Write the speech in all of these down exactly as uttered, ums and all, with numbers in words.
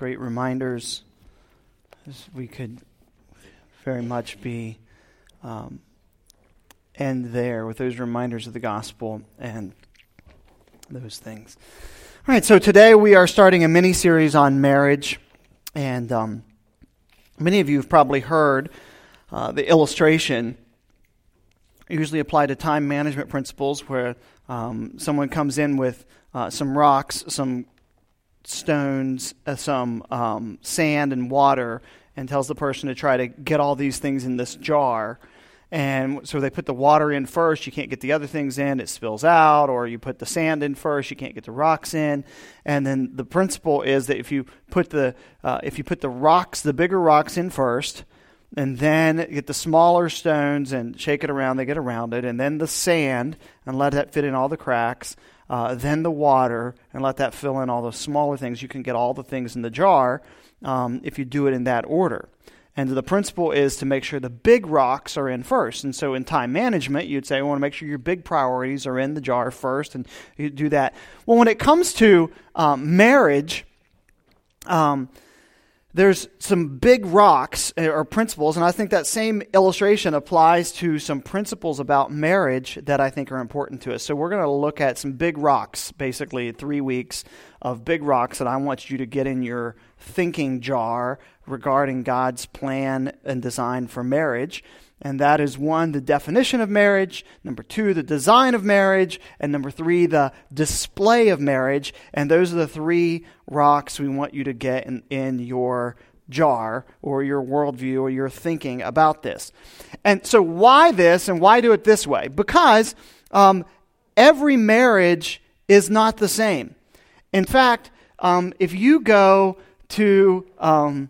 great reminders. We could very much be um, end there with those reminders of the gospel and those things. All right, so today we are starting a mini-series on marriage, and um, many of you have probably heard uh, the illustration usually applied to time management principles where um, someone comes in with uh, some rocks, some stones, uh, some um, sand and water, and tells the person to try to get all these things in this jar. And so they put the water in first, you can't get the other things in, it spills out, or you put the sand in first, you can't get the rocks in. And then the principle is that if you put the uh, if you put the rocks, the bigger rocks in first, and then get the smaller stones and shake it around, they get around it, and then the sand, and let that fit in all the cracks, uh, then the water, and let that fill in all the smaller things. You can get all the things in the jar um, if you do it in that order. And the principle is to make sure the big rocks are in first. And so in time management, you'd say, we want to make sure your big priorities are in the jar first, and you do that. Well, when it comes to um, marriage, um, there's some big rocks or principles, and I think that same illustration applies to some principles about marriage that I think are important to us. So we're going to look at some big rocks, basically three weeks of big rocks that I want you to get in your thinking jar regarding God's plan and design for marriage. And that is one, the definition of marriage, number two, the design of marriage, and number three, the display of marriage. And those are the three rocks we want you to get in, in your jar or your worldview or your thinking about this. And so why this and why do it this way? Because um, every marriage is not the same. In fact, um, if you go to um,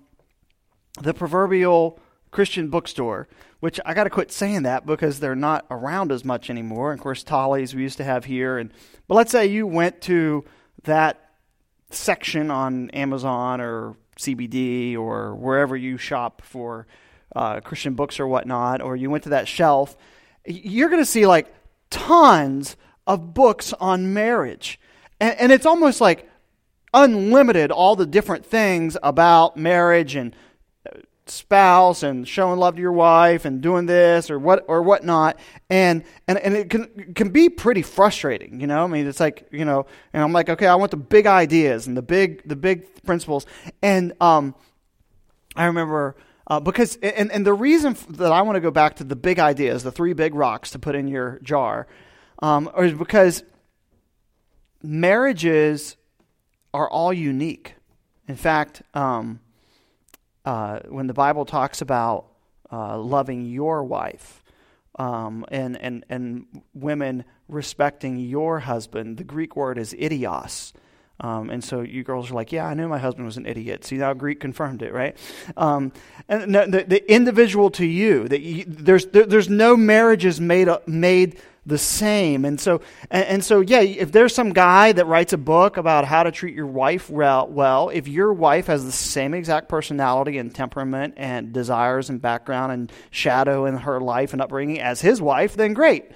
the proverbial Christian bookstore, which I got to quit saying that because they're not around as much anymore. And of course, Tolly's we used to have here. And but let's say you went to that section on Amazon or C B D or wherever you shop for uh, Christian books or whatnot, or you went to that shelf, you're going to see like tons of books on marriage. And, and it's almost like unlimited all the different things about marriage and spouse and showing love to your wife and doing this or what or whatnot, and and and it can can be pretty frustrating, you know. I mean, it's like, you know, and I'm like, okay, I want the big ideas and the big the big principles, and um, I remember uh, because and and the reason that I want to go back to the big ideas, the three big rocks to put in your jar, um, is because marriages are all unique. In fact, um. Uh, when the Bible talks about uh, loving your wife um, and, and, and women respecting your husband, the Greek word is idios. Um, and so you girls are like, yeah, I knew my husband was an idiot. See, now Greek confirmed it, right? Um, and no, the, the individual to you, that you, there's there, there's no marriages made up, made the same. And so and, and so yeah, if there's some guy that writes a book about how to treat your wife well, well, if your wife has the same exact personality and temperament and desires and background and shadow in her life and upbringing as his wife, then great.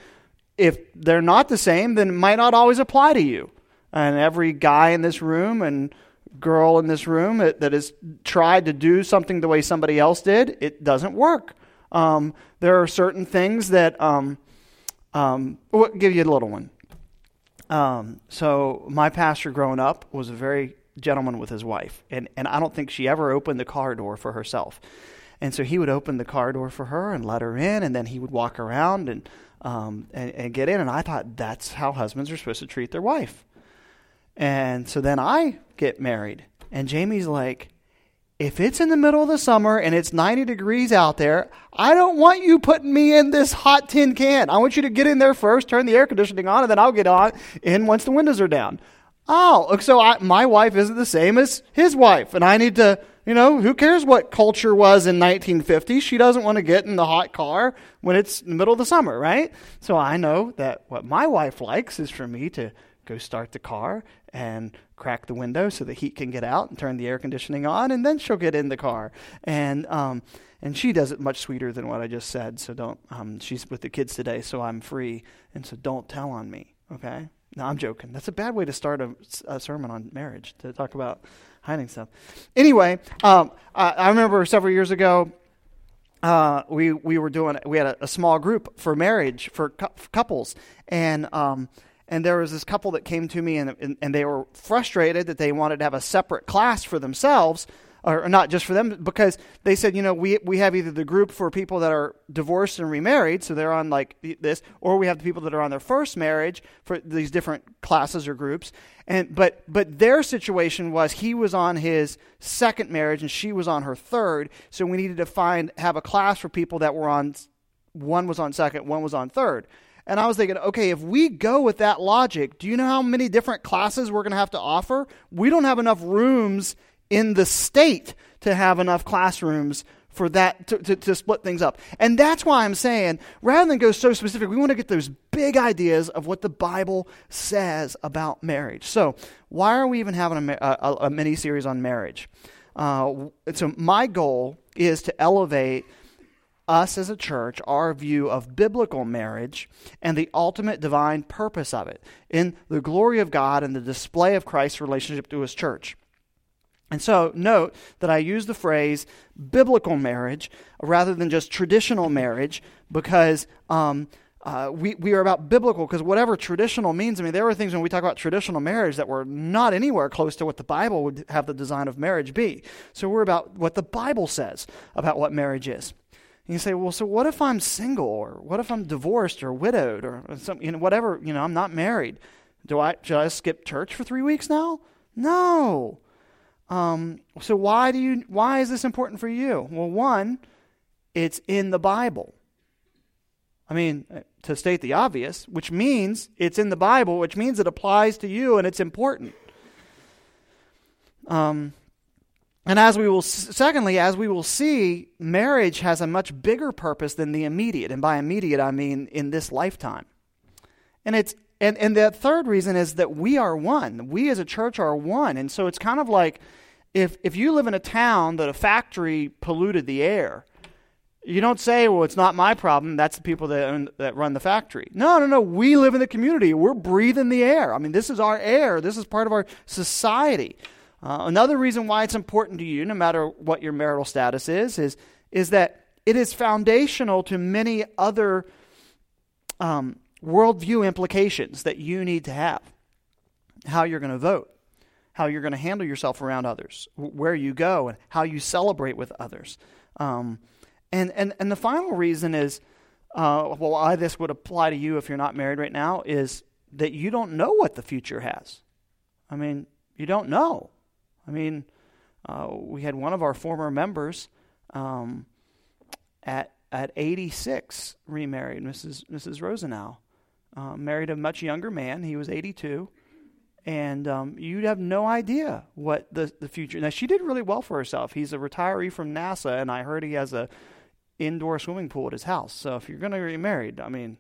If they're not the same, then it might not always apply to you. And every guy in this room and girl in this room that, that has tried to do something the way somebody else did, it doesn't work. Um, there are certain things that, um, um, well, give you a little one. Um, so my pastor growing up was a very gentleman with his wife. And, and I don't think she ever opened the car door for herself. And so he would open the car door for her and let her in. And then he would walk around and, um, and, and get in. And I thought that's how husbands are supposed to treat their wife. And so then I get married, and Jamie's like, if it's in the middle of the summer and it's ninety degrees out there, I don't want you putting me in this hot tin can. I want you to get in there first, turn the air conditioning on, and then I'll get on in once the windows are down. Oh, so I, my wife isn't the same as his wife, and I need to, you know, who cares what culture was in nineteen fifty? She doesn't want to get in the hot car when it's in the middle of the summer, right? So I know that what my wife likes is for me to go start the car and crack the window so the heat can get out and turn the air conditioning on, and then she'll get in the car. And um, and she does it much sweeter than what I just said, so don't, um, she's with the kids today, so I'm free, and so don't tell on me, okay? No, I'm joking. That's a bad way to start a, a sermon on marriage, to talk about hiding stuff. Anyway, um, I, I remember several years ago, uh, we we were doing we had a, a small group for marriage for, cu- for couples, and um, and there was this couple that came to me, and, and and they were frustrated that they wanted to have a separate class for themselves, or not just for them, because they said, you know, we we have either the group for people that are divorced and remarried, so they're on like this, or we have the people that are on their first marriage for these different classes or groups. And but but their situation was he was on his second marriage and she was on her third, so we needed to find have a class for people that were on, one was on second, one was on third. And I was thinking, okay, if we go with that logic, do you know how many different classes we're going to have to offer? We don't have enough rooms in the state to have enough classrooms for that, to, to, to split things up. And that's why I'm saying, rather than go so specific, we want to get those big ideas of what the Bible says about marriage. So why are we even having a, a, a mini-series on marriage? Uh, so my goal is to elevate us as a church, our view of biblical marriage and the ultimate divine purpose of it in the glory of God and the display of Christ's relationship to his church. And so note that I use the phrase biblical marriage rather than just traditional marriage, because um, uh, we, we are about biblical, because whatever traditional means, I mean, there were things when we talk about traditional marriage that were not anywhere close to what the Bible would have the design of marriage be. So we're about what the Bible says about what marriage is. And you say, well, so what if I'm single, or what if I'm divorced or widowed, or some, you know, whatever, you know, I'm not married. Do I, should I skip church for three weeks now? No. Um, so why do you? Why is this important for you? Well, one, it's in the Bible. I mean, to state the obvious, which means it's in the Bible, which means it applies to you and it's important. Um, and as we will, secondly, as we will see, marriage has a much bigger purpose than the immediate, and by immediate I mean in this lifetime. And it's And and the third reason is that we are one. We as a church are one. And so it's kind of like if if you live in a town that a factory polluted the air, you don't say, well, it's not my problem. That's the people that own, that run the factory. No, no, no. We live in the community. We're breathing the air. I mean, this is our air. This is part of our society. Uh, another reason why it's important to you, no matter what your marital status is, is, is that it is foundational to many other um worldview implications that you need to have. How you're going to vote, how you're going to handle yourself around others, where you go, and how you celebrate with others. Um, and, and, and the final reason is, uh, well, why this would apply to you if you're not married right now is that you don't know what the future has. I mean, you don't know. I mean, uh, we had one of our former members um, at at eighty-six remarried, Missus Missus Rosenau. Uh, married a much younger man. He was eighty-two, and um, you'd have no idea what the the future. Now, she did really well for herself. He's a retiree from NASA, and I heard he has a indoor swimming pool at his house. So if you're going to get married, I mean,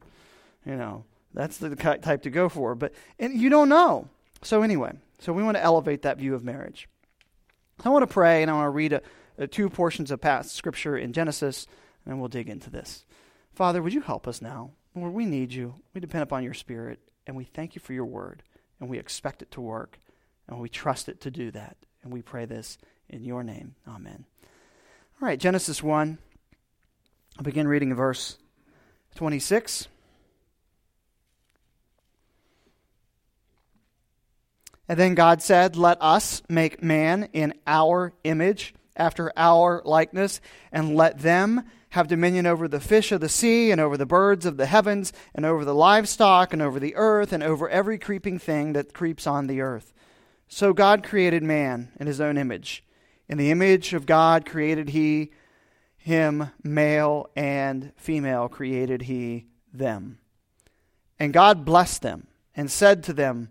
you know, that's the type to go for. But and you don't know. So anyway, so we want to elevate that view of marriage. I want to pray, and I want to read a, a two portions of past scripture in Genesis, and we'll dig into this. Father, would you help us now? Lord, we need you. We depend upon your Spirit, and we thank you for your word, and we expect it to work, and we trust it to do that. And we pray this in your name. Amen. All right, Genesis one. I'll begin reading in verse twenty-six. And then God said, "Let us make man in our image, after our likeness, and let them have dominion over the fish of the sea, and over the birds of the heavens, and over the livestock, and over the earth, and over every creeping thing that creeps on the earth." So God created man in his own image. In the image of God created he him, male and female created he them. And God blessed them, and said to them,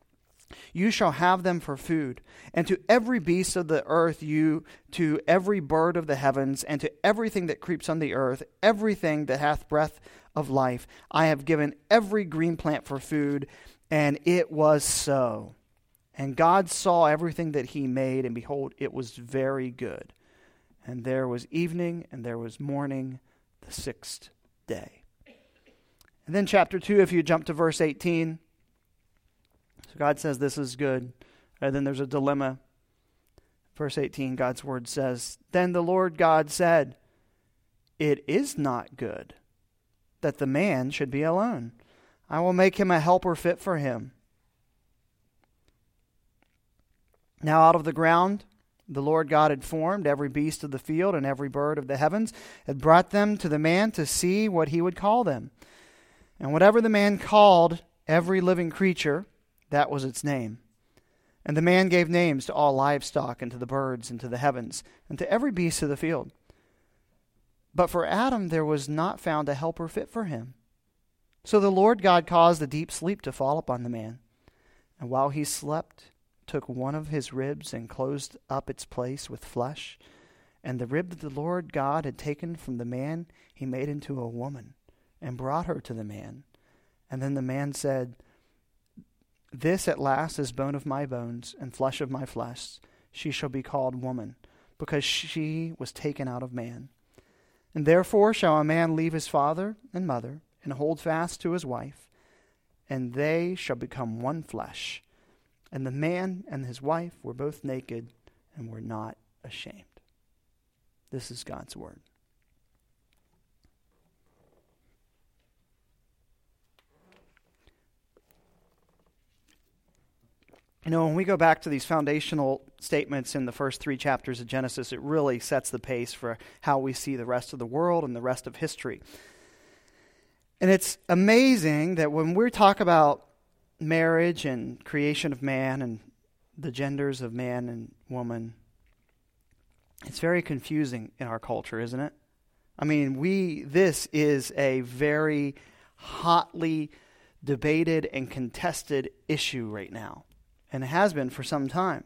You shall have them for food. And to every beast of the earth, you, to every bird of the heavens, and to everything that creeps on the earth, everything that hath breath of life, I have given every green plant for food. And it was so. And God saw everything that he made, and behold, it was very good. And there was evening, and there was morning, the sixth day. And then chapter two, if you jump to verse eighteen, so God says this is good, and then there's a dilemma. Verse eighteen, God's word says, "Then the Lord God said, it is not good that the man should be alone. I will make him a helper fit for him." Now out of the ground the Lord God had formed every beast of the field and every bird of the heavens, had brought them to the man to see what he would call them. And whatever the man called every living creature, that was its name. And the man gave names to all livestock and to the birds and to the heavens and to every beast of the field. But for Adam there was not found a helper fit for him. So the Lord God caused a deep sleep to fall upon the man, and while he slept, took one of his ribs and closed up its place with flesh, and the rib that the Lord God had taken from the man he made into a woman, and brought her to the man. And then the man said, "This at last is bone of my bones and flesh of my flesh. She shall be called woman, because she was taken out of man. And therefore shall a man leave his father and mother, and hold fast to his wife, and they shall become one flesh." And the man and his wife were both naked and were not ashamed. This is God's word. You know, when we go back to these foundational statements in the first three chapters of Genesis, it really sets the pace for how we see the rest of the world and the rest of history. And it's amazing that when we talk about marriage and creation of man and the genders of man and woman, it's very confusing in our culture, isn't it? I mean, we this is a very hotly debated and contested issue right now, and it has been for some time.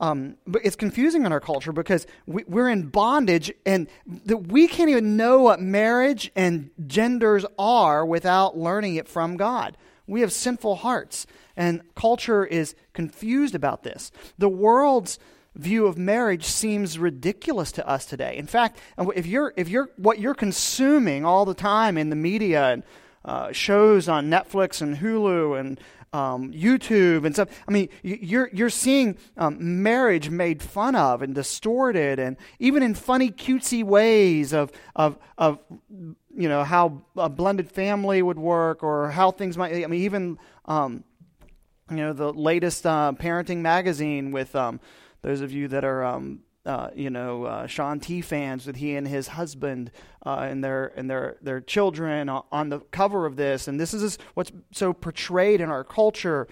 Um, but it's confusing in our culture because we, we're in bondage, and the, we can't even know what marriage and genders are without learning it from God. We have sinful hearts, and culture is confused about this. The world's view of marriage seems ridiculous to us today. In fact, if you're if you're what you're consuming all the time in the media and uh, shows on Netflix and Hulu and Um, YouTube and stuff. I mean, you're you're seeing um, marriage made fun of and distorted, and even in funny, cutesy ways of of of you know how a blended family would work or how things might. I mean, even um, you know the latest uh, parenting magazine with um, those of you that are um, uh, you know uh, Sean T fans, with he and his husband uh, and their and their their children on the cover of this, and this is what's so portrayed in our culture.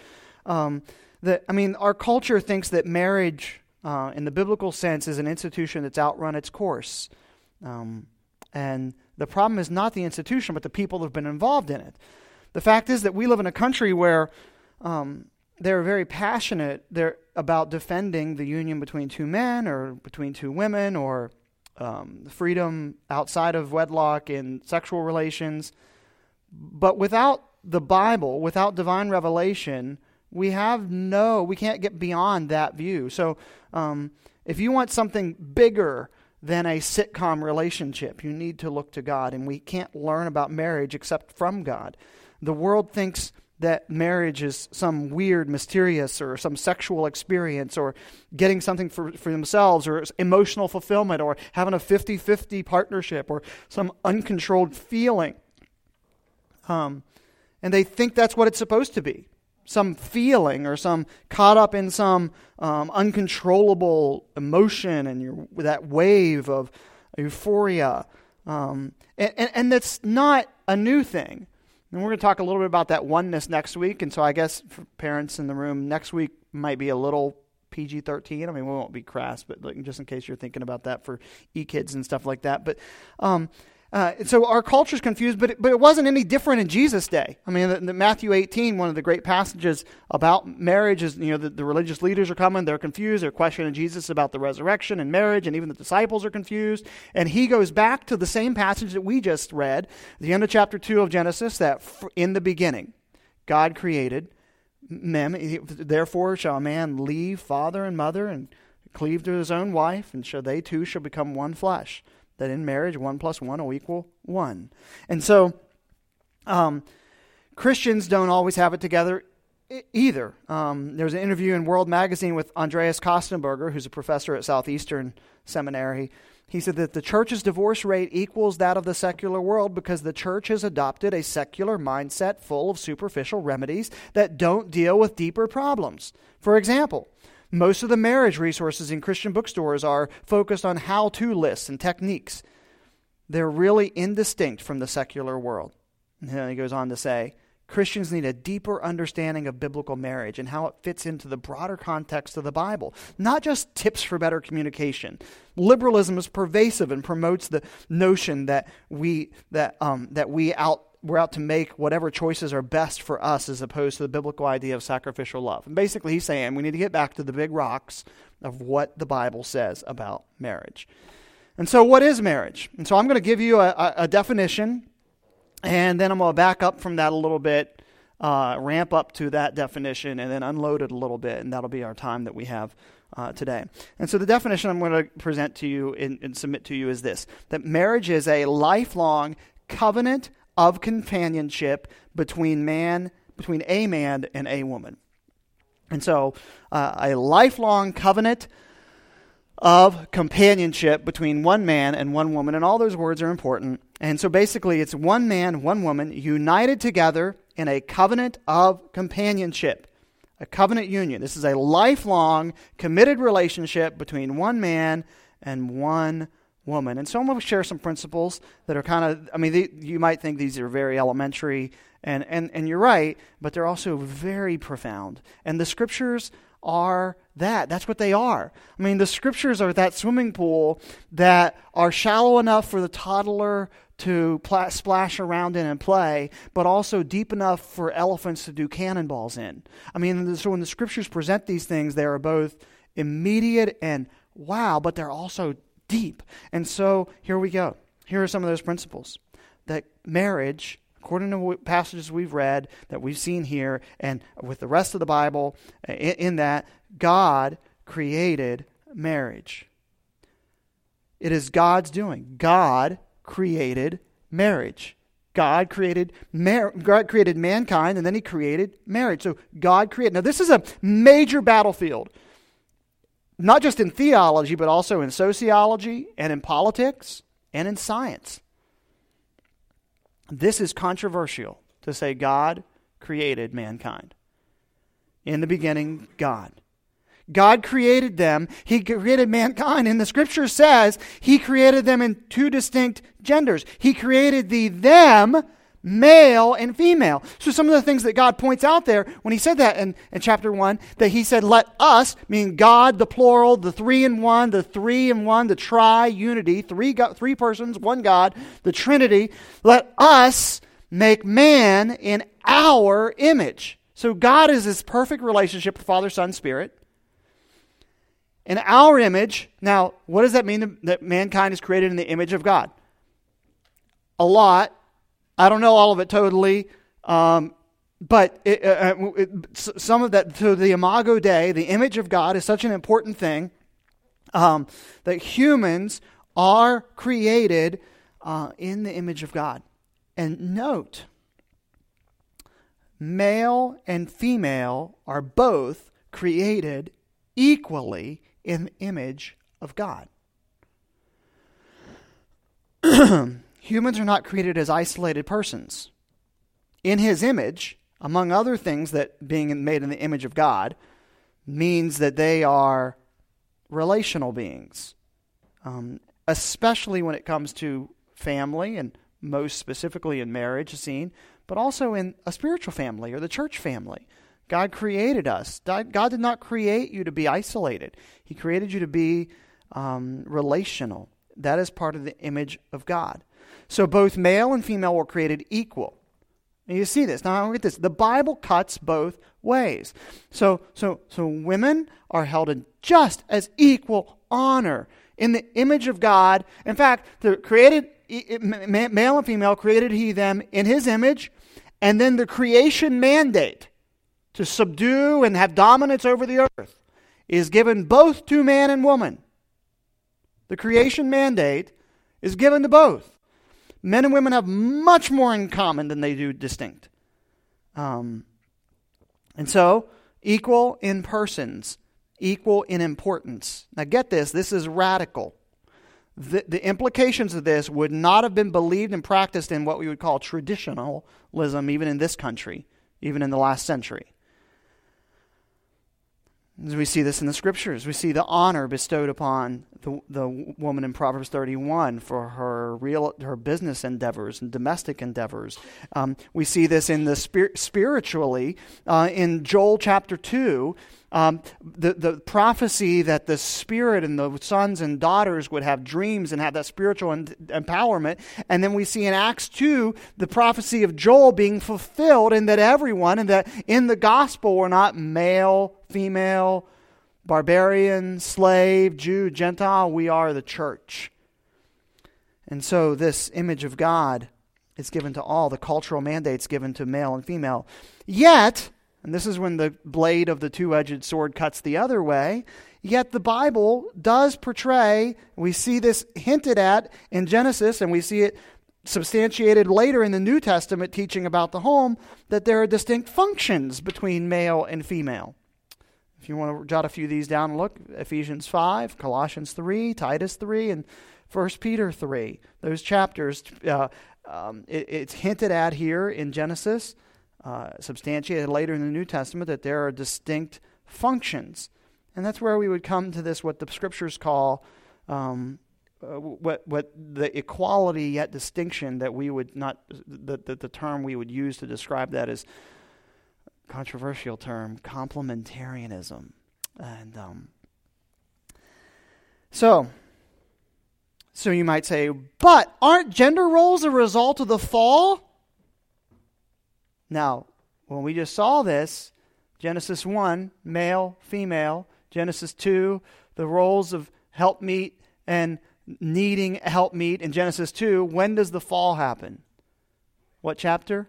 Um, that I mean, our culture thinks that marriage, uh, in the biblical sense, is an institution that's outrun its course, um, and the problem is not the institution, but the people who've been involved in it. The fact is that we live in a country where um, they're very passionate they're about defending the union between two men or between two women, or um, freedom outside of wedlock in sexual relations, but without the Bible, without divine revelation, we have no, we can't get beyond that view. So um, if you want something bigger than a sitcom relationship, you need to look to God, and we can't learn about marriage except from God. The world thinks that marriage is some weird, mysterious, or some sexual experience, or getting something for, for themselves, or emotional fulfillment, or having a fifty-fifty partnership, or some uncontrolled feeling. Um, and they think that's what it's supposed to be. Some feeling, or some caught up in some um, uncontrollable emotion, and your, that wave of euphoria. Um, and, and, and that's not a new thing. And we're going to talk a little bit about that oneness next week. And so I guess for parents in the room, next week might be a little P G thirteen. I mean, we won't be crass, but just in case you're thinking about that for e-kids and stuff like that. But um, Uh, and so our culture's confused, but it, but it wasn't any different in Jesus' day. I mean, the, the Matthew eighteen, one of the great passages about marriage is, you know, the, the religious leaders are coming, they're confused, they're questioning Jesus about the resurrection and marriage, and even the disciples are confused. And he goes back to the same passage that we just read, the end of chapter two of Genesis, that in the beginning, God created men. Therefore shall a man leave father and mother and cleave to his own wife, and shall they two shall become one flesh. That in marriage, one plus one will equal one. And so, um, Christians don't always have it together e- either. Um, there was an interview in World Magazine with Andreas Kostenberger, who's a professor at Southeastern Seminary. He said that the church's divorce rate equals that of the secular world because the church has adopted a secular mindset full of superficial remedies that don't deal with deeper problems. For example, most of the marriage resources in Christian bookstores are focused on how-to lists and techniques. They're really indistinct from the secular world. And then he goes on to say, Christians need a deeper understanding of biblical marriage and how it fits into the broader context of the Bible. Not just tips for better communication. Liberalism is pervasive and promotes the notion that we that um, that we out. we're out to make whatever choices are best for us as opposed to the biblical idea of sacrificial love. And basically he's saying we need to get back to the big rocks of what the Bible says about marriage. And so what is marriage? And so I'm going to give you a, a definition, and then I'm going to back up from that a little bit, uh, ramp up to that definition, and then unload it a little bit, and that'll be our time that we have uh, today. And so the definition I'm going to present to you and, and submit to you is this, that marriage is a lifelong covenant of companionship between man, between a man and a woman. And so uh, a lifelong covenant of companionship between one man and one woman. And all those words are important. And so basically it's one man, one woman united together in a covenant of companionship, a covenant union. This is a lifelong committed relationship between one man and one woman. And so I'm going to share some principles that are kind of, I mean, they, you might think these are very elementary, and, and, and you're right, but they're also very profound. And the scriptures are that. That's what they are. I mean, the scriptures are that swimming pool that are shallow enough for the toddler to pl- splash around in and play, but also deep enough for elephants to do cannonballs in. I mean, so when the scriptures present these things, they are both immediate and wow, but they're also deep. And so here we go. Here are some of those principles that marriage, according to passages we've read, that we've seen here, and with the rest of the Bible, in that God created marriage. It is God's doing. God created marriage. God created mar- God created mankind, and then he created marriage. So God created. Now this is a major battlefield, not just in theology, but also in sociology and in politics and in science. This is controversial to say God created mankind. In the beginning, God. God created them. He created mankind. And the scripture says he created them in two distinct genders. He created the them, male and female. So some of the things that God points out there, when he said that in, in chapter one, that he said, let us, meaning God, the plural, the three in one, the three in one, the tri-unity, three, go- three persons, one God, the Trinity, let us make man in our image. So God is this perfect relationship with Father, Son, Spirit. In our image, now, what does that mean that mankind is created in the image of God? A lot. I don't know all of it totally, um, but it, uh, it, some of that, so the Imago Dei, the image of God, is such an important thing um, that humans are created uh, in the image of God. And note, male and female are both created equally in the image of God. Humans are not created as isolated persons. In his image, among other things, that being made in the image of God means that they are relational beings, um, especially when it comes to family, and most specifically in marriage scene, but also in a spiritual family or the church family. God created us. God did not create you to be isolated. He created you to be um, relational. That is part of the image of God. So both male and female were created equal. And you see this. Now, look at this. The Bible cuts both ways. So, so, so women are held in just as equal honor in the image of God. In fact, the created male and female created he them in his image, and then the creation mandate to subdue and have dominance over the earth is given both to man and woman. The creation mandate is given to both. Men and women have much more in common than they do distinct. Um, and so, equal in persons, equal in importance. Now get this, this is radical. The, the implications of this would not have been believed and practiced in what we would call traditionalism, even in this country, even in the last century. As we see this in the scriptures, we see the honor bestowed upon the, the woman in Proverbs thirty-one for her real her business endeavors and domestic endeavors. Um, we see this in the spir- spiritually uh, in Joel chapter two, um, the the prophecy that the spirit and the sons and daughters would have dreams and have that spiritual en- empowerment. And then we see in Acts two the prophecy of Joel being fulfilled, and that everyone and that in the gospel we're not male, female, barbarian, slave, Jew, Gentile, we are the church. And so this image of God is given to all, the cultural mandates given to male and female. Yet, and this is when the blade of the two-edged sword cuts the other way, yet the Bible does portray, we see this hinted at in Genesis, and we see it substantiated later in the New Testament teaching about the home, that there are distinct functions between male and female. If you want to jot a few of these down and look, Ephesians five, Colossians three, Titus three, and First Peter three. Those chapters, uh, um, it, it's hinted at here in Genesis, uh, substantiated later in the New Testament, that there are distinct functions. And that's where we would come to this, what the scriptures call um, uh, what what the equality yet distinction that we would not, that the, the term we would use to describe that is, controversial term, complementarianism. And um, so, so you might say, but aren't gender roles a result of the fall? Now, when we just saw this, Genesis one, male, female, Genesis two, the roles of helpmeet and needing helpmeet in Genesis two, when does the fall happen? What chapter?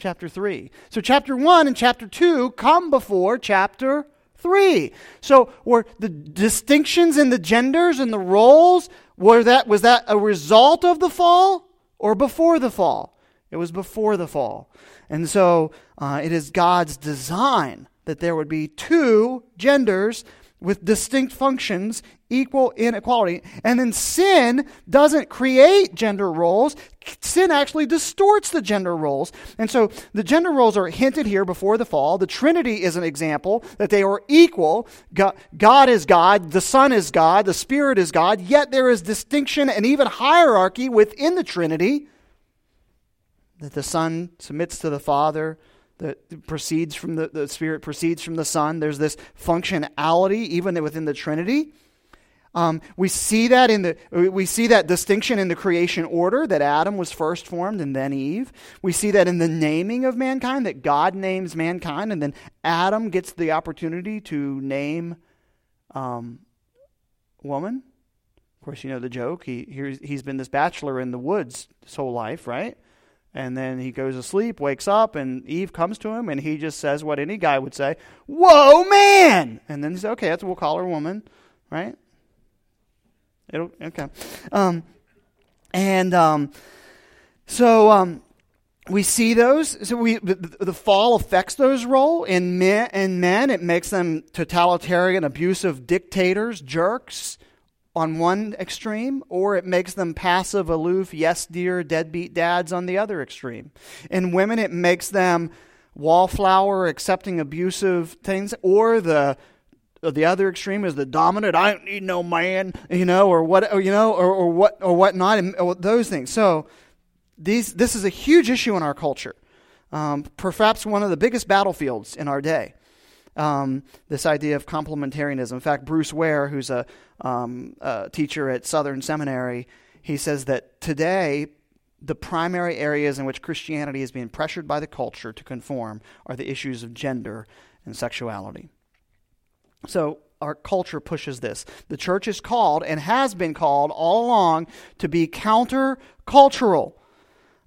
Chapter three. So chapter one and chapter two come before chapter three. So were the distinctions in the genders and the roles, were that, was that a result of the fall or before the fall? It was before the fall. And so uh, it is God's design that there would be two genders with distinct functions, equal inequality. And then sin doesn't create gender roles. Sin actually distorts the gender roles. And so the gender roles are hinted here before the fall. The Trinity is an example that they are equal. God, God is God, the Son is God, the Spirit is God, yet there is distinction and even hierarchy within the Trinity, that the Son submits to the Father, that proceeds from the, the Spirit proceeds from the Son. There's this functionality even within the Trinity. Um, we see that in the we see that distinction in the creation order, that Adam was first formed and then Eve. We see that in the naming of mankind, that God names mankind and then Adam gets the opportunity to name um, woman. Of course, you know the joke. He here's, he's been this bachelor in the woods his whole life, right? And then he goes to sleep, wakes up, and Eve comes to him, and he just says what any guy would say, "Whoa, man!" And then he says, "Okay, that's we'll call her woman, right?" It'll okay, um, and um, so um, we see those. So we the, the fall affects those roles in men. In men, it makes them totalitarian, abusive dictators, jerks on one extreme, or it makes them passive, aloof, yes dear, deadbeat dads on the other extreme. In women, it makes them wallflower, accepting abusive things, or the the other extreme is the dominant. I don't need no man, you know, or what, or, you know, or, or what, or whatnot, and or those things. So these this is a huge issue in our culture, um, perhaps one of the biggest battlefields in our day. Um, this idea of complementarianism. In fact, Bruce Ware, who's a, um, a teacher at Southern Seminary, he says that today, the primary areas in which Christianity is being pressured by the culture to conform are the issues of gender and sexuality. So our culture pushes this. The church is called and has been called all along to be counter-cultural.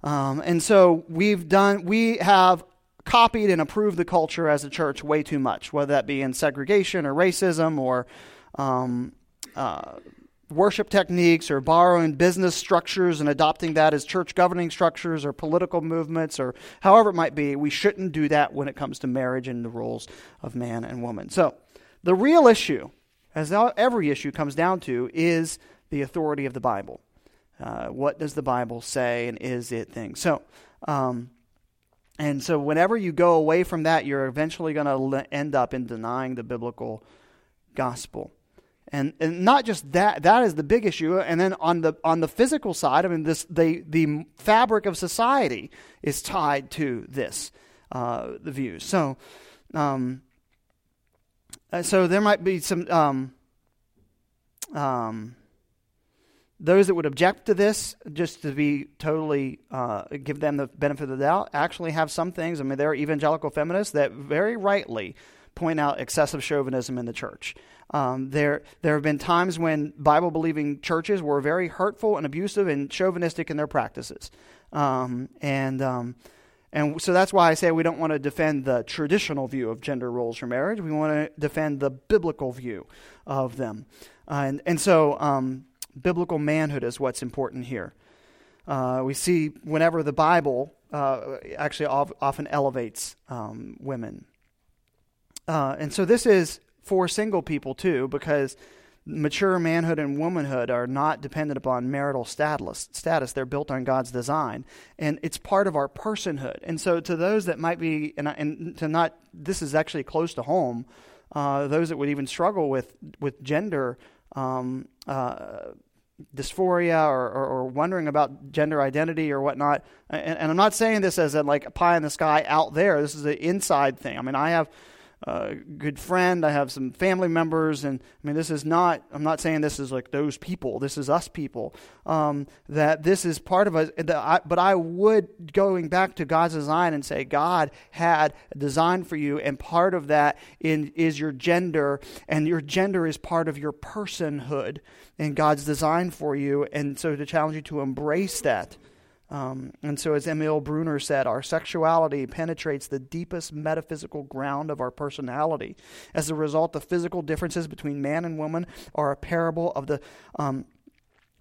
Um, and so we've done, we have copied and approved the culture as a church way too much, whether that be in segregation or racism or um, uh, worship techniques or borrowing business structures and adopting that as church governing structures or political movements or however it might be. We shouldn't do that when it comes to marriage and the roles of man and woman. So the real issue, as every issue comes down to, is the authority of the Bible. Uh, what does the Bible say, and is it things? So, um, and so whenever you go away from that, you're eventually going to le- end up in denying the biblical gospel. And and not just that, that is the big issue. And then on the on the physical side, I mean, this the, the fabric of society is tied to this, uh, the view. So, um, so there might be some... Um, um, Those that would object to this, just to be totally, uh, give them the benefit of the doubt, actually have some things. I mean, there are evangelical feminists that very rightly point out excessive chauvinism in the church. Um, there there have been times when Bible-believing churches were very hurtful and abusive and chauvinistic in their practices. Um, and um, and so that's why I say we don't want to defend the traditional view of gender roles for marriage. We want to defend the biblical view of them. Uh, and, and so... Um, Biblical manhood is what's important here. Uh, we see whenever the Bible uh, actually of, often elevates um, women. Uh, and so this is for single people too, because mature manhood and womanhood are not dependent upon marital status. status. They're built on God's design, and it's part of our personhood. And so to those that might be, and, and to not, this is actually close to home, uh, those that would even struggle with, with gender Um, uh, dysphoria or, or, or wondering about gender identity or whatnot. And, and I'm not saying this as a like a pie in the sky out there. This is an inside thing. I mean, I have a good friend. I have some family members. And I mean, this is not, I'm not saying this is like those people. This is us people. Um, that this is part of us. But I would, going back to God's design and say, God had a design for you. And part of that in, is your gender. And your gender is part of your personhood and God's design for you. And so to challenge you to embrace that. Um, and so as Emil Bruner said, our sexuality penetrates the deepest metaphysical ground of our personality. As a result, the physical differences between man and woman are a parable of the um,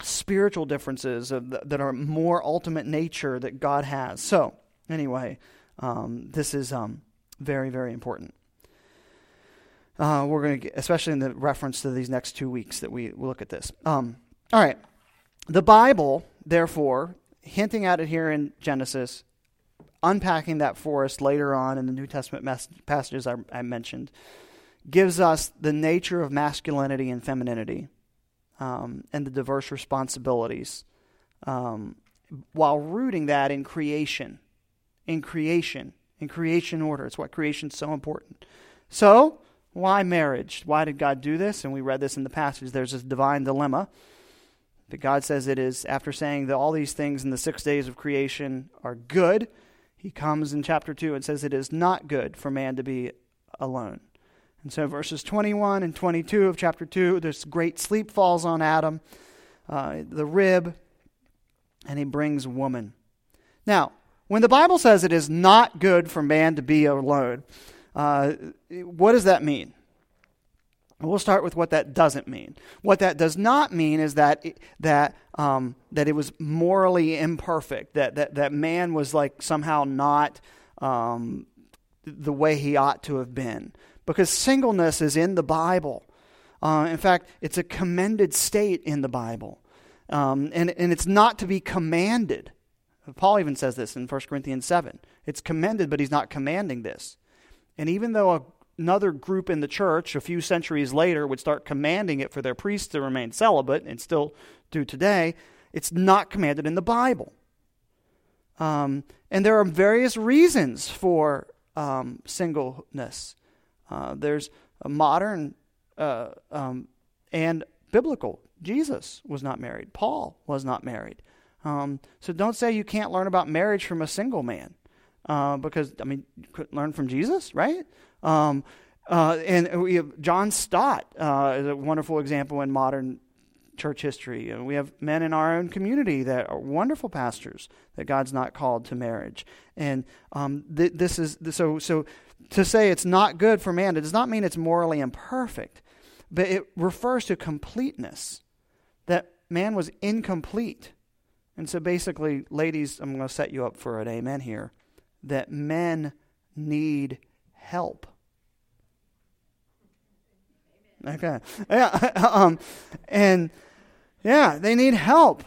spiritual differences of the, that are more ultimate nature that God has. So anyway, um, this is um, very, very important. Uh, we're going to, especially in the reference to these next two weeks that we look at this. Um, all right. The Bible, therefore, hinting at it here in Genesis, unpacking that for us later on in the New Testament mas- passages I, I mentioned, gives us the nature of masculinity and femininity um, and the diverse responsibilities um, while rooting that in creation, in creation, in creation order. It's why creation's so important. So why marriage? Why did God do this? And we read this in the passage. There's this divine dilemma. But God says it is, after saying that all these things in the six days of creation are good, he comes in chapter two and says it is not good for man to be alone. And so verses twenty-one and twenty-two of chapter two, this great sleep falls on Adam, uh, the rib, and he brings woman. Now, when the Bible says it is not good for man to be alone, uh, what does that mean? We'll start with what that doesn't mean. What that does not mean is that it, that um, that it was morally imperfect. That that that man was like somehow not um, the way he ought to have been. Because singleness is in the Bible. Uh, in fact, it's a commended state in the Bible, um, and and it's not to be commanded. Paul even says this in First Corinthians seven. It's commended, but he's not commanding this. And even though a another group in the church a few centuries later would start commanding it for their priests to remain celibate and still do today, it's not commanded in the Bible. Um, and there are various reasons for um, singleness. Uh, there's a modern uh, um, and biblical Jesus was not married. Paul was not married. Um, so don't say you can't learn about marriage from a single man, uh, because, I mean, you couldn't learn from Jesus, right? Um, uh, and we have John Stott uh, is a wonderful example in modern church history. And we have men in our own community that are wonderful pastors that God's not called to marriage. And um, th- this is, so so to say it's not good for man, it does not mean it's morally imperfect, but it refers to completeness, that man was incomplete. And so basically, ladies, I'm going to set you up for an amen here, that men need help. Okay. Yeah. um, and yeah, they need help.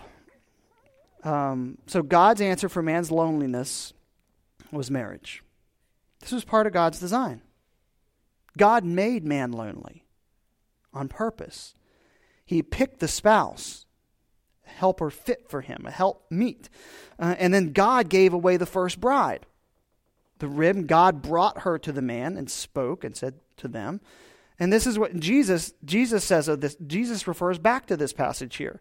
Um, so God's answer for man's loneliness was marriage. This was part of God's design. God made man lonely on purpose. He picked the spouse, a helper fit for him, a help meet. Uh, and then God gave away the first bride. The rib, God brought her to the man and spoke and said to them. And this is what Jesus Jesus says of this. Jesus refers back to this passage here.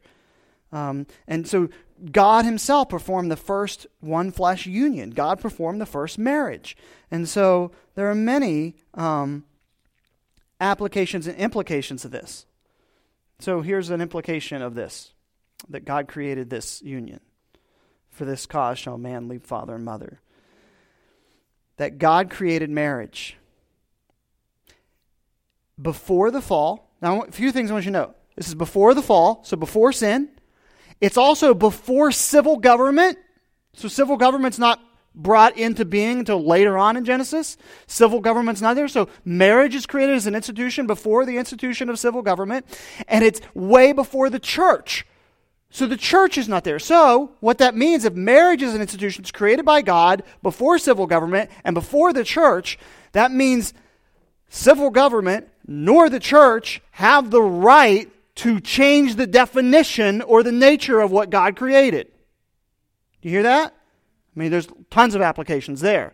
Um, and so God himself performed the first one flesh union. God performed the first marriage. And so there are many um, applications and implications of this. So here's an implication of this, that God created this union. For this cause shall man leave father and mother. That God created marriage. Before the fall, now a few things I want you to know. This is before the fall, so before sin. It's also before civil government. So civil government's not brought into being until later on in Genesis. Civil government's not there. So marriage is created as an institution before the institution of civil government. And it's way before the church. So the church is not there. So what that means, if marriage is an institution that's created by God before civil government and before the church, that means civil government nor the church have the right to change the definition or the nature of what God created. Do you hear that? I mean, there's tons of applications there.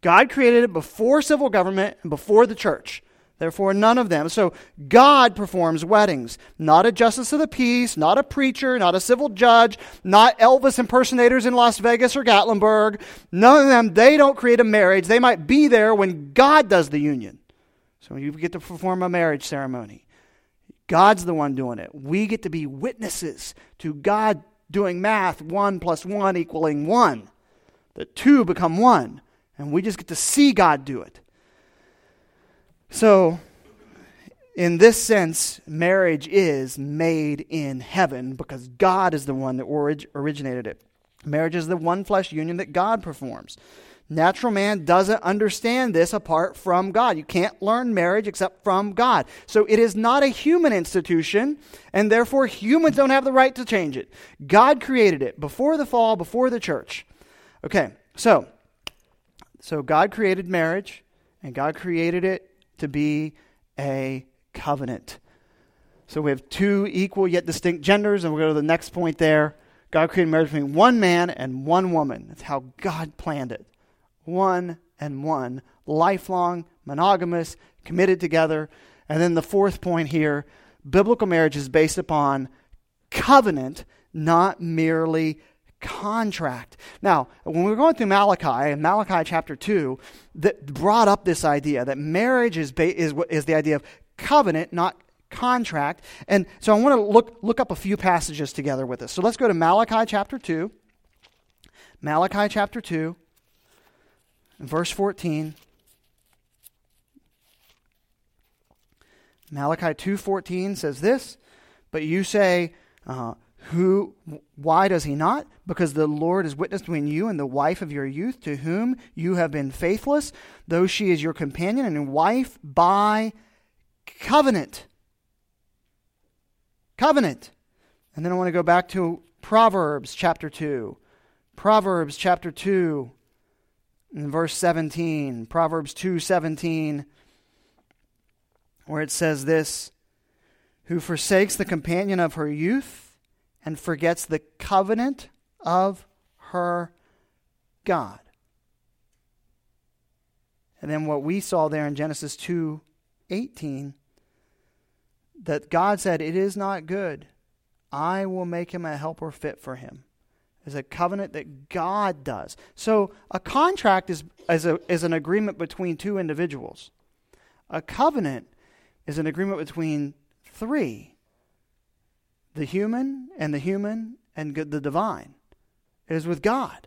God created it before civil government and before the church. Therefore, none of them. So God performs weddings. Not a justice of the peace, not a preacher, not a civil judge, not Elvis impersonators in Las Vegas or Gatlinburg. None of them, they don't create a marriage. They might be there when God does the union. So you get to perform a marriage ceremony. God's the one doing it. We get to be witnesses to God doing math, one plus one equaling one. The two become one. And we just get to see God do it. So, in this sense, marriage is made in heaven because God is the one that orig- originated it. Marriage is the one flesh union that God performs. Natural man doesn't understand this apart from God. You can't learn marriage except from God. So it is not a human institution, and therefore humans don't have the right to change it. God created it before the fall, before the church. Okay, so, so God created marriage, and God created it to be a covenant. So we have two equal yet distinct genders, and we'll go to the next point there. God created marriage between one man and one woman. That's how God planned it. One and one, lifelong, monogamous, committed together. And then the fourth point here, biblical marriage is based upon covenant, not merely contract. Now, when we were going through Malachi, in Malachi chapter two, that brought up this idea that marriage is ba- is is the idea of covenant, not contract. And so I want to look look up a few passages together with this. So let's go to Malachi chapter two. Malachi chapter two. Verse fourteen, Malachi two fourteen says this, but you say, uh, "Who? Why does he not? Because the Lord is witness between you and the wife of your youth, to whom you have been faithless, though she is your companion and wife by covenant." Covenant, and then I want to go back to Proverbs chapter two. Proverbs chapter two. In verse seventeen, Proverbs two seventeen, where it says this, who forsakes the companion of her youth and forgets the covenant of her God. And then what we saw there in Genesis two eighteen, that God said, it is not good I will make him a helper fit for him. It's a covenant that God does. So a contract is, is, a, is an agreement between two individuals. A covenant is an agreement between three. The human and the human and the divine. It is with God.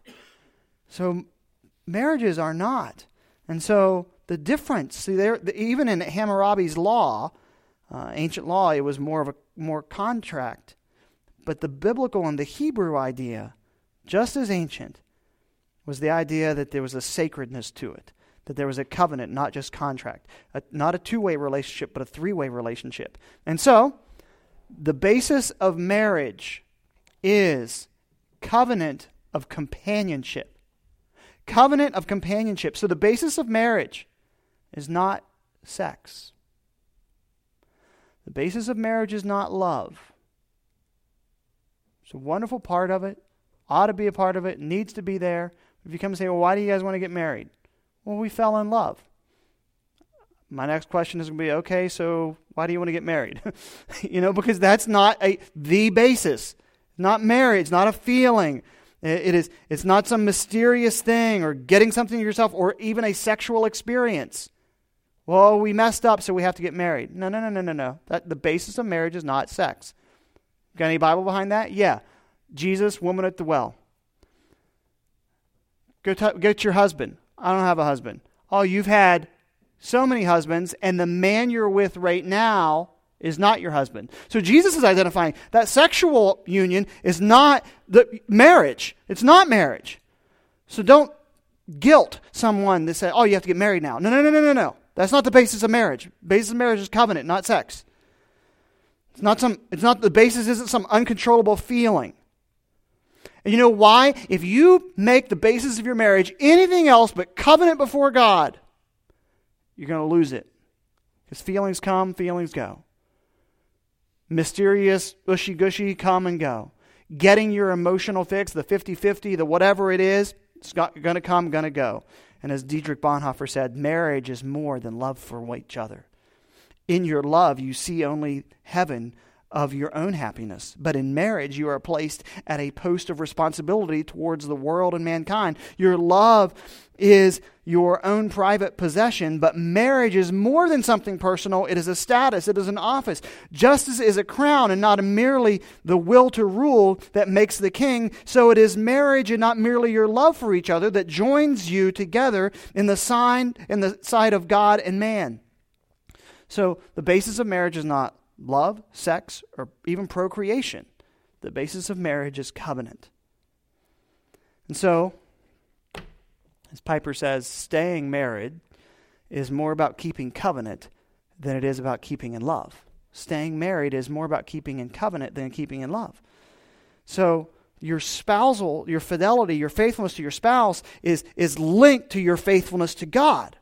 So marriages are not. And so the difference, see, there, even in Hammurabi's law, uh, ancient law, it was more of a more contract. But the biblical and the Hebrew idea, just as ancient, was the idea that there was a sacredness to it, that there was a covenant, not just contract, a, not a two-way relationship, but a three-way relationship. And so, the basis of marriage is covenant of companionship. Covenant of companionship. So the basis of marriage is not sex. The basis of marriage is not love. It's a wonderful part of it, ought to be a part of it, needs to be there. If you come and say, well, why do you guys want to get married? Well, we fell in love. My next question is going to be, okay, so why do you want to get married? You know, because that's not a the basis. Not marriage, not a feeling. It, it is, it's not some mysterious thing or getting something to yourself or even a sexual experience. Well, we messed up, so we have to get married. No, no, no, no, no, no. That, the basis of marriage is not sex. Got any Bible behind that? Yeah. Jesus, woman at the well. Go t- get your husband. I don't have a husband. Oh, you've had so many husbands, and the man you're with right now is not your husband. So Jesus is identifying that sexual union is not the marriage. It's not marriage. So don't guilt someone to say, oh, you have to get married now. No, no, no, no, no, no. That's not the basis of marriage. The basis of marriage is covenant, not sex. It's not some, it's not, the basis isn't some uncontrollable feeling. And you know why? If you make the basis of your marriage anything else but covenant before God, you're going to lose it. Because feelings come, feelings go. Mysterious, gushy-gushy, come and go. Getting your emotional fix, the fifty-fifty, the whatever it is, it's going to come, going to go. And as Dietrich Bonhoeffer said, marriage is more than love for each other. In your love, you see only heaven of your own happiness. But in marriage, you are placed at a post of responsibility towards the world and mankind. Your love is your own private possession, but marriage is more than something personal. It is a status. It is an office. Justice is a crown and not merely the will to rule that makes the king. So it is marriage and not merely your love for each other that joins you together in the sign, in the sight of God and man. So the basis of marriage is not love, sex, or even procreation. The basis of marriage is covenant. And so, as Piper says, staying married is more about keeping covenant than it is about keeping in love. Staying married is more about keeping in covenant than keeping in love. So your spousal, your fidelity, your faithfulness to your spouse is, is linked to your faithfulness to God.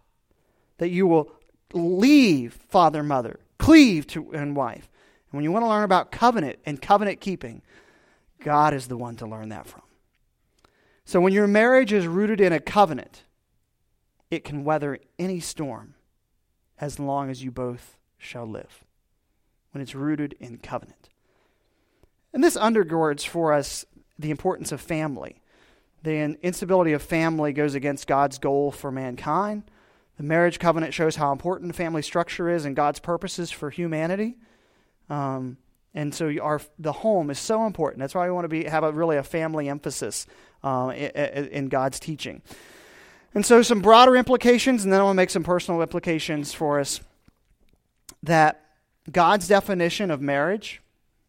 That you will leave father, mother, cleave to and wife. And when you want to learn about covenant and covenant keeping, God is the one to learn that from. So when your marriage is rooted in a covenant, it can weather any storm as long as you both shall live. When it's rooted in covenant. And this undergirds for us the importance of family. The instability of family goes against God's goal for mankind. The marriage covenant shows how important family structure is and God's purposes for humanity. Um, and so our, the home is so important. That's why we want to be have a, really a family emphasis uh, in, in God's teaching. And so some broader implications, and then I want to make some personal implications for us. That God's definition of marriage,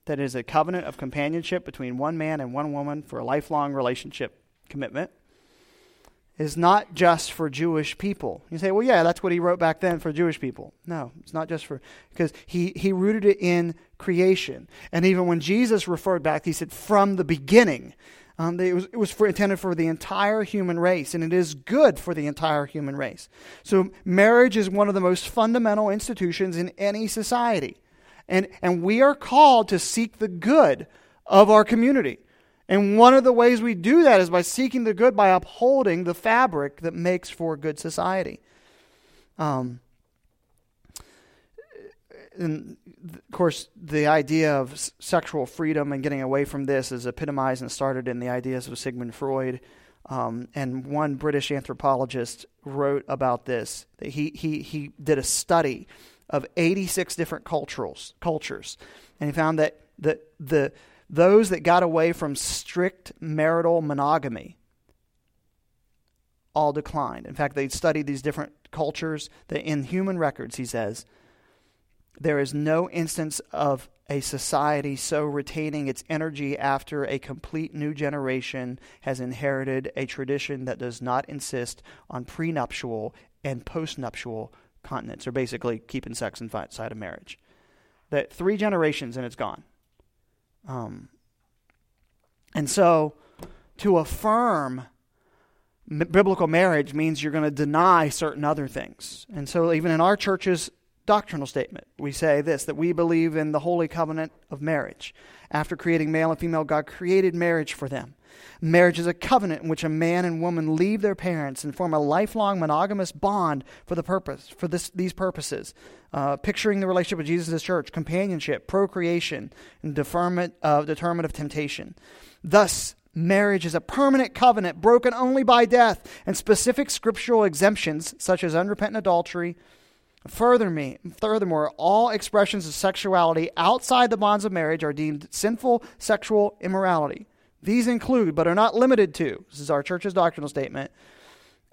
that is a covenant of companionship between one man and one woman for a lifelong relationship commitment, is not just for Jewish people. You say, well, yeah, that's what he wrote back then for Jewish people. No, it's not just for, because he, he rooted it in creation. And even when Jesus referred back, he said, from the beginning. Um, it was, it was for, intended for the entire human race, and it is good for the entire human race. So marriage is one of the most fundamental institutions in any society. And, and we are called to seek the good of our community. And one of the ways we do that is by seeking the good, by upholding the fabric that makes for a good society. Um, and of course, the idea of s- sexual freedom and getting away from this is epitomized and started in the ideas of Sigmund Freud. Um, and one British anthropologist wrote about this. He he he did a study of eighty-six different cultures, cultures, and he found that the the those that got away from strict marital monogamy all declined. In fact, they studied these different cultures. That in human records, he says, there is no instance of a society so retaining its energy after a complete new generation has inherited a tradition that does not insist on prenuptial and postnuptial continence, or basically keeping sex inside of marriage. That three generations and it's gone. Um, and so to affirm m- biblical marriage means you're going to deny certain other things. And so even in our churches, doctrinal statement, we say this, that we believe in the holy covenant of marriage. After creating male and female, God created marriage for them. Marriage is a covenant in which a man and woman leave their parents and form a lifelong monogamous bond for the purpose for this these purposes. Uh, picturing the relationship with Jesus and his church, companionship, procreation, and deferment of determent of temptation. Thus, marriage is a permanent covenant broken only by death, and specific scriptural exemptions such as unrepentant adultery. Furthermore, furthermore, all expressions of sexuality outside the bonds of marriage are deemed sinful sexual immorality. These include, but are not limited to, this is our church's doctrinal statement,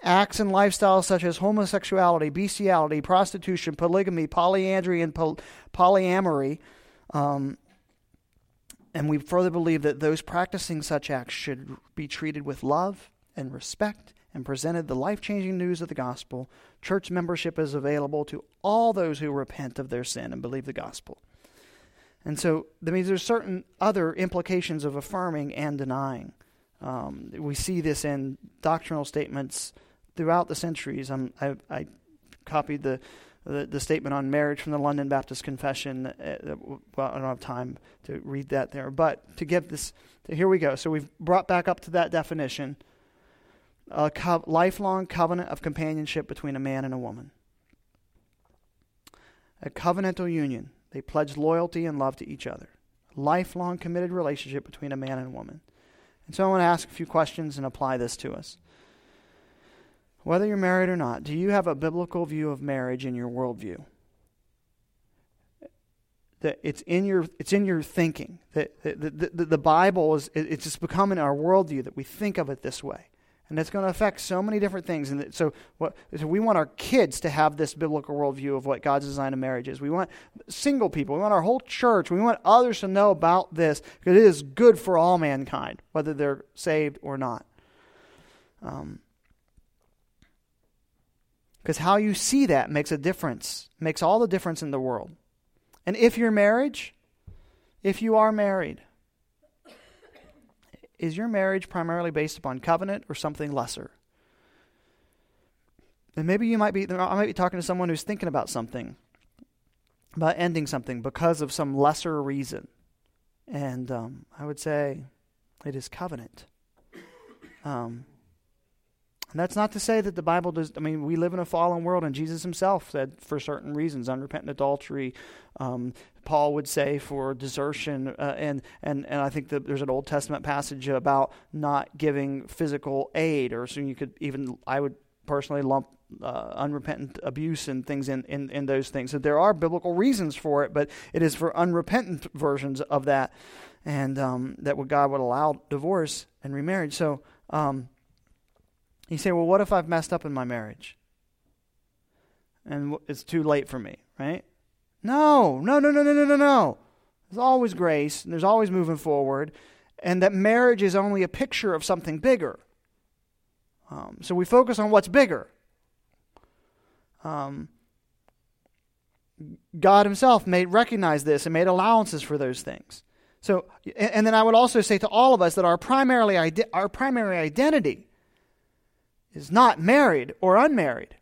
acts and lifestyles such as homosexuality, bestiality, prostitution, polygamy, polyandry, and poly- polyamory. Um, and we further believe that those practicing such acts should be treated with love and respect, and presented the life-changing news of the gospel. Church membership is available to all those who repent of their sin and believe the gospel. And so that means there's certain other implications of affirming and denying. Um, we see this in doctrinal statements throughout the centuries. Um, I, I copied the, the the statement on marriage from the London Baptist Confession. Uh, well, I don't have time to read that there, but to give this, here we go. So we've brought back up to that definition. A co- lifelong covenant of companionship between a man and a woman. A covenantal union. They pledge loyalty and love to each other. A lifelong committed relationship between a man and a woman. And so I want to ask a few questions and apply this to us. Whether you're married or not, do you have a biblical view of marriage in your worldview? That it's in your it's in your thinking. That the, the, the, the Bible is it, it's just becoming our worldview that we think of it this way. And that's going to affect so many different things. And so, what, so we want our kids to have this biblical worldview of what God's design of marriage is. We want single people. We want our whole church. We want others to know about this because it is good for all mankind, whether they're saved or not. Um, because how you see that makes a difference, makes all the difference in the world. And if your marriage, if you are married, is your marriage primarily based upon covenant or something lesser? And maybe you might be, I might be talking to someone who's thinking about something, about ending something because of some lesser reason. And um, I would say it is covenant. Um, and that's not to say that the Bible does, I mean, we live in a fallen world, and Jesus himself said for certain reasons, unrepentant adultery, um, Paul would say for desertion, uh, and, and and I think that there's an Old Testament passage about not giving physical aid, or so you could even, I would personally lump uh, unrepentant abuse and things in, in, in those things. So there are biblical reasons for it, but it is for unrepentant versions of that, and um, that what God would allow divorce and remarriage. So um, you say, well, what if I've messed up in my marriage? And it's too late for me, right? No, no, no, no, no, no, no, no. There's always grace, and there's always moving forward, and that marriage is only a picture of something bigger. Um, so we focus on what's bigger. Um, God himself made recognize this and made allowances for those things. So, and, and then I would also say to all of us that our primarily ide- our primary identity is not married or unmarried.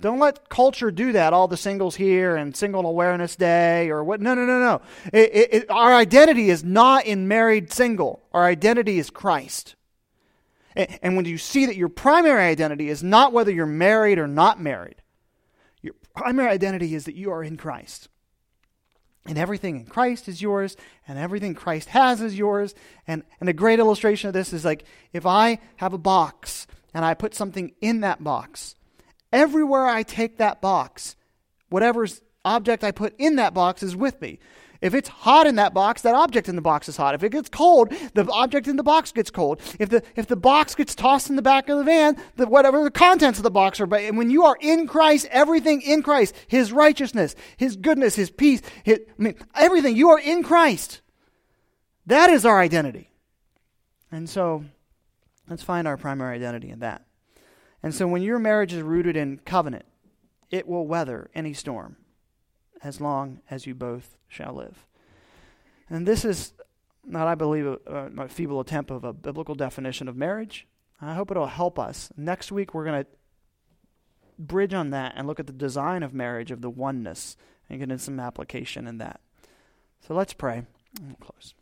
Don't let culture do that, all the singles here and Single Awareness Day or what. No, no, no, no. It, it, it, our identity is not in married single. Our identity is Christ. And, and when you see that your primary identity is not whether you're married or not married, your primary identity is that you are in Christ. And everything in Christ is yours, and everything Christ has is yours. And, and a great illustration of this is like, if I have a box, and I put something in that box, everywhere I take that box, whatever object I put in that box is with me. If it's hot in that box, that object in the box is hot. If it gets cold, the object in the box gets cold. If the if the box gets tossed in the back of the van, the, whatever the contents of the box are. But when you are in Christ, everything in Christ, His righteousness, His goodness, His peace, His, I mean, everything, you are in Christ. That is our identity. And so let's find our primary identity in that. And so when your marriage is rooted in covenant, it will weather any storm as long as you both shall live. And this is not, I believe, a, a feeble attempt of a biblical definition of marriage. I hope it'll help us. Next week, we're going to bridge on that and look at the design of marriage, of the oneness, and get in some application in that. So let's pray. We'll close.